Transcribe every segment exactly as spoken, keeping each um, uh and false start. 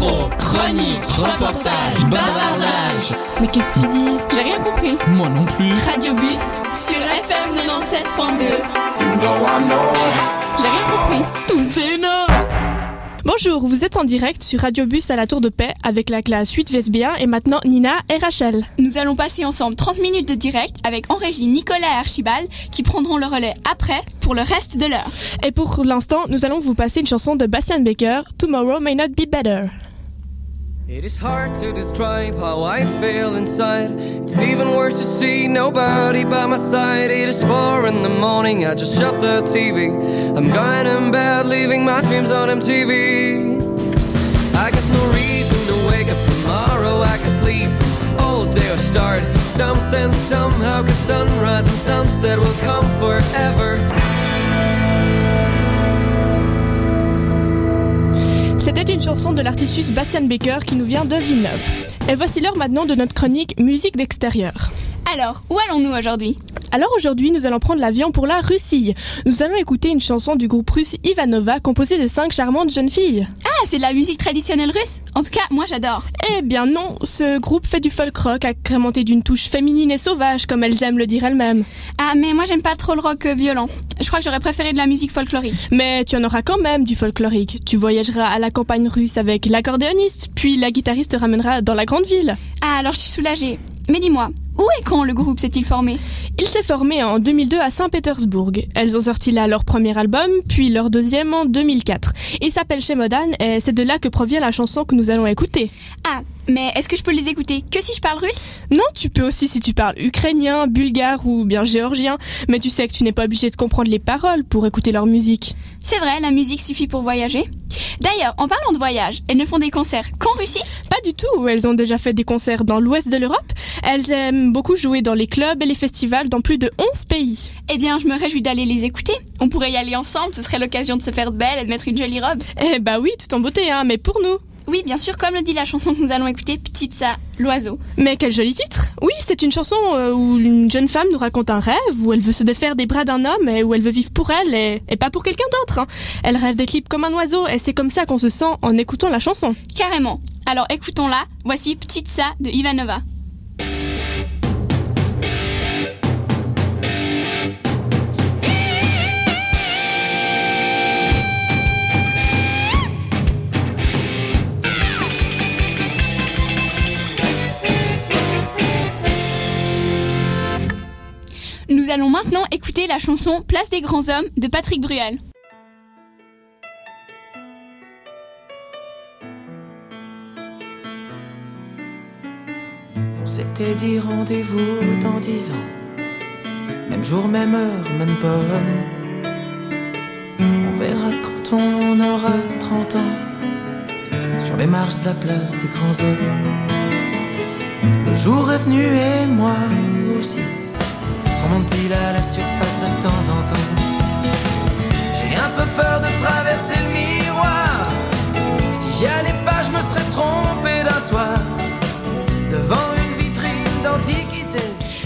Impro, chronique, reportage, bavardage. Mais qu'est-ce que tu dis? J'ai rien compris. Moi non plus. Radio Bus sur F M quatre-vingt-dix-sept point deux. You know I know. J'ai rien compris. Tout est énorme. Bonjour, vous êtes en direct sur Radio Bus à la Tour de Paix avec la classe huit V E S B un et maintenant Nina et Rachel. Nous allons passer ensemble trente minutes de direct avec en régie Nicolas et Archibald qui prendront le relais après pour le reste de l'heure. Et pour l'instant, nous allons vous passer une chanson de Bastien Baker, Tomorrow May Not Be Better. It is hard to describe how I feel inside. It's even worse to see nobody by my side. It is four in the morning, I just shut the T V. I'm going in bed, leaving my dreams on M T V. I got no reason to wake up tomorrow, I can sleep all day or start something somehow, cause sunrise and sunset will come forever. C'était une chanson de l'artiste suisse Bastien Baker qui nous vient de Villeneuve. Et voici l'heure maintenant de notre chronique musique d'extérieur. Alors, où allons-nous aujourd'hui ? Alors aujourd'hui, nous allons prendre l'avion pour la Russie. Nous allons écouter une chanson du groupe russe Ivanova composée de cinq charmantes jeunes filles. Ah, c'est de la musique traditionnelle russe ? En tout cas, moi j'adore. Eh bien non, ce groupe fait du folk rock agrémenté d'une touche féminine et sauvage, comme elles aiment le dire elles-mêmes. Ah, mais moi j'aime pas trop le rock violent. Je crois que j'aurais préféré de la musique folklorique. Mais tu en auras quand même du folklorique. Tu voyageras à la campagne russe avec l'accordéoniste, puis la guitariste te ramènera dans la grande ville. Ah, alors je suis soulagée. Mais dis-moi, où et quand le groupe s'est-il formé ? Il s'est formé en deux mille deux à Saint-Pétersbourg. Elles ont sorti là leur premier album, puis leur deuxième en deux mille quatre. Il s'appelle Chez Modane et c'est de là que provient la chanson que nous allons écouter. Ah, mais est-ce que je peux les écouter que si je parle russe ? Non, tu peux aussi si tu parles ukrainien, bulgare ou bien géorgien, mais tu sais que tu n'es pas obligé de comprendre les paroles pour écouter leur musique. C'est vrai, la musique suffit pour voyager. D'ailleurs, en parlant de voyage, elles ne font des concerts qu'en Russie ? Pas du tout, elles ont déjà fait des concerts dans l'ouest de l'Europe. Elles aiment beaucoup jouer dans les clubs et les festivals dans plus de onze pays. Eh bien, je me réjouis d'aller les écouter. On pourrait y aller ensemble, ce serait l'occasion de se faire belle et de mettre une jolie robe. Eh bah oui, tout en beauté, hein, mais pour nous. Oui, bien sûr, comme le dit la chanson que nous allons écouter, Ptitsa, l'oiseau. Mais quel joli titre ! Oui, c'est une chanson où une jeune femme nous raconte un rêve, où elle veut se défaire des bras d'un homme, et où elle veut vivre pour elle, et, et pas pour quelqu'un d'autre. Hein. Elle rêve d'être libre comme un oiseau, et c'est comme ça qu'on se sent en écoutant la chanson. Carrément. Alors écoutons-la, voici Ptitsa de Ivanova. Nous allons maintenant écouter la chanson Place des grands hommes de Patrick Bruel. On s'était dit rendez-vous dans dix ans, même jour, même heure, même pomme. On verra quand on aura trente ans, sur les marches de la place des grands hommes. Le jour est venu et moi aussi. Remonte-t-il à la surface de temps en temps. J'ai un peu peur de traverser le miroir. Si j'y allais pas, je me serais trompé d'un soir devant une vitrine d'antiquité.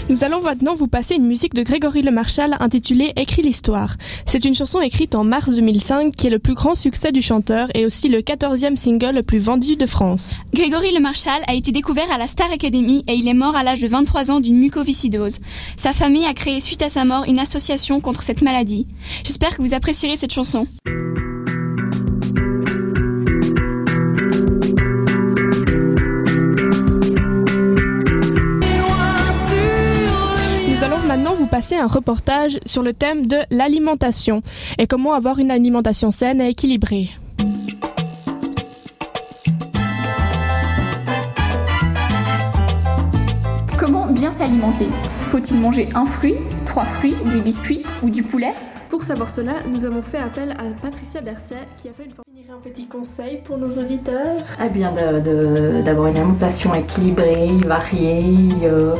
Nous allons maintenant vous passer une musique de Grégory Lemarchal intitulée « Écris l'histoire ». C'est une chanson écrite en mars deux mille cinq qui est le plus grand succès du chanteur et aussi le quatorzième single le plus vendu de France. Grégory Lemarchal a été découvert à la Star Academy et il est mort à l'âge de vingt-trois ans d'une mucoviscidose. Sa famille a créé suite à sa mort une association contre cette maladie. J'espère que vous apprécierez cette chanson. Passer un reportage sur le thème de l'alimentation et comment avoir une alimentation saine et équilibrée. Comment bien s'alimenter ? Faut-il manger un fruit, trois fruits, des biscuits ou du poulet ? Pour savoir cela, nous avons fait appel à Patricia Berset qui a fait une un petit conseil pour nos auditeurs. Eh bien, de, de, d'avoir une alimentation équilibrée, variée, euh,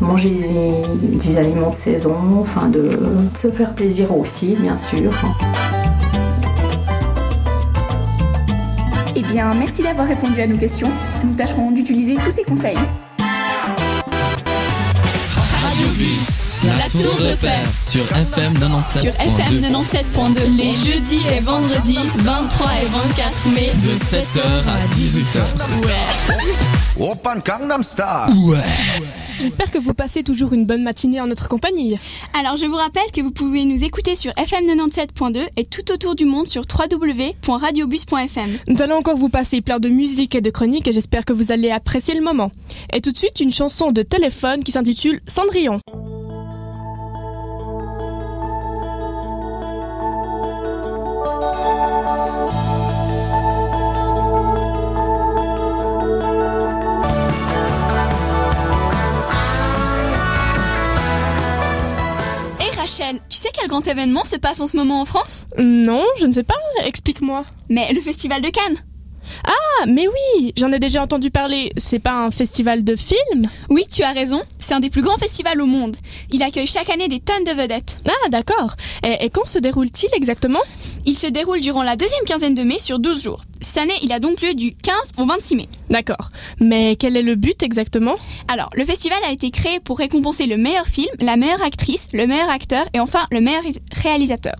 manger des, des aliments de saison, enfin de, de se faire plaisir aussi, bien sûr. Eh bien, merci d'avoir répondu à nos questions. Nous tâcherons d'utiliser tous ces conseils. Radio Bus. La, la Tour, tour de, de Père, Père sur F M quatre-vingt-dix-sept virgule deux. Les jeudis et vendredis, vingt-trois et vingt-quatre mai, de sept heures à dix-huit heures. Ouais. Open Gangnam Style. Ouais. J'espère que vous passez toujours une bonne matinée en notre compagnie. Alors je vous rappelle que vous pouvez nous écouter sur F M quatre-vingt-dix-sept virgule deux et tout autour du monde sur w w w point radio bus point f m. Nous allons encore vous passer plein de musique et de chroniques et j'espère que vous allez apprécier le moment. Et tout de suite une chanson de téléphone qui s'intitule Cendrillon. Rachel, tu sais quel grand événement se passe en ce moment en France ? Non, je ne sais pas, explique-moi. Mais le Festival de Cannes. Ah, mais oui, j'en ai déjà entendu parler, c'est pas un festival de films ? Oui, tu as raison, c'est un des plus grands festivals au monde. Il accueille chaque année des tonnes de vedettes. Ah, d'accord. Et, et quand se déroule-t-il exactement ? Il se déroule durant la deuxième quinzaine de mai sur douze jours. Cette année, il a donc lieu du quinze au vingt-six mai. D'accord. Mais quel est le but exactement ? Alors, le festival a été créé pour récompenser le meilleur film, la meilleure actrice, le meilleur acteur et enfin le meilleur réalisateur.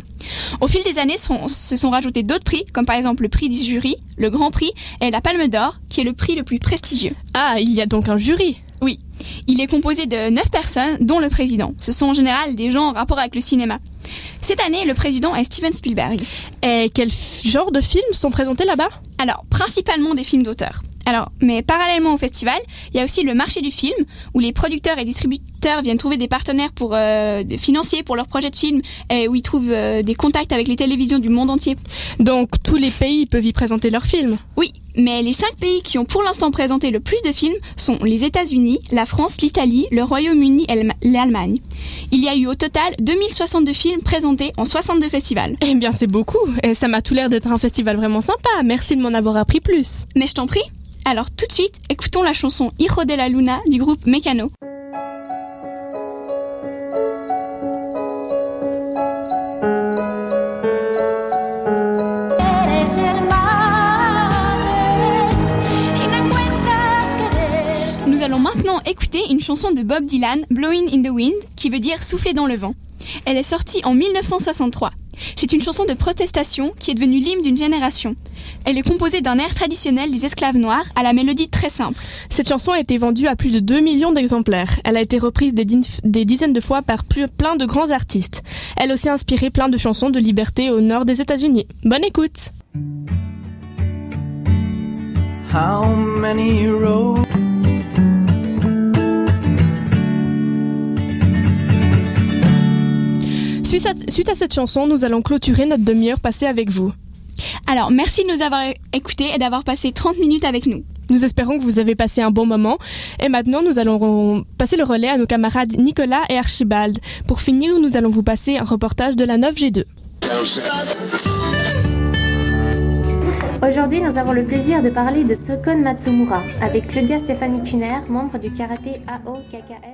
Au fil des années, sont, se sont rajoutés d'autres prix, comme par exemple le prix du jury, le Grand Prix et la Palme d'Or, qui est le prix le plus prestigieux. Ah, il y a donc un jury ? Oui. Il est composé de neuf personnes, dont le président. Ce sont en général des gens en rapport avec le cinéma. Cette année, le président est Steven Spielberg. Et quel f- genre de films sont présentés là-bas ? Alors, principalement des films d'auteur. Alors, mais parallèlement au festival, il y a aussi le marché du film, où les producteurs et distributeurs viennent trouver des partenaires pour, euh, financiers pour leurs projets de films, et où ils trouvent euh, des contacts avec les télévisions du monde entier. Donc, tous les pays peuvent y présenter leurs films ? Oui, mais les cinq pays qui ont pour l'instant présenté le plus de films sont les États-Unis, la France, l'Italie, le Royaume-Uni et l'Allemagne. Il y a eu au total deux mille soixante-deux films présentés en soixante-deux festivals. Eh bien c'est beaucoup, et ça m'a tout l'air d'être un festival vraiment sympa, merci de m'en avoir appris plus. Mais je t'en prie. Alors tout de suite, écoutons la chanson Hijo de la Luna du groupe Meccano. Nous allons maintenant écouter une chanson de Bob Dylan, Blowing in the Wind, qui veut dire souffler dans le vent. Elle est sortie en dix-neuf cent soixante-trois. C'est une chanson de protestation qui est devenue l'hymne d'une génération. Elle est composée d'un air traditionnel des esclaves noirs à la mélodie très simple. Cette chanson a été vendue à plus de deux millions d'exemplaires. Elle a été reprise des, din- des dizaines de fois par plus, plein de grands artistes. Elle a aussi inspiré plein de chansons de liberté au nord des États-Unis. Bonne écoute. How many roads? Suite à, suite à cette chanson, nous allons clôturer notre demi-heure passée avec vous. Alors, merci de nous avoir écoutés et d'avoir passé trente minutes avec nous. Nous espérons que vous avez passé un bon moment. Et maintenant, nous allons passer le relais à nos camarades Nicolas et Archibald. Pour finir, nous allons vous passer un reportage de la neuf G deux. Aujourd'hui, nous avons le plaisir de parler de Sokon Matsumura avec Claudia Stéphanie Kuner, membre du Karate A O K K M.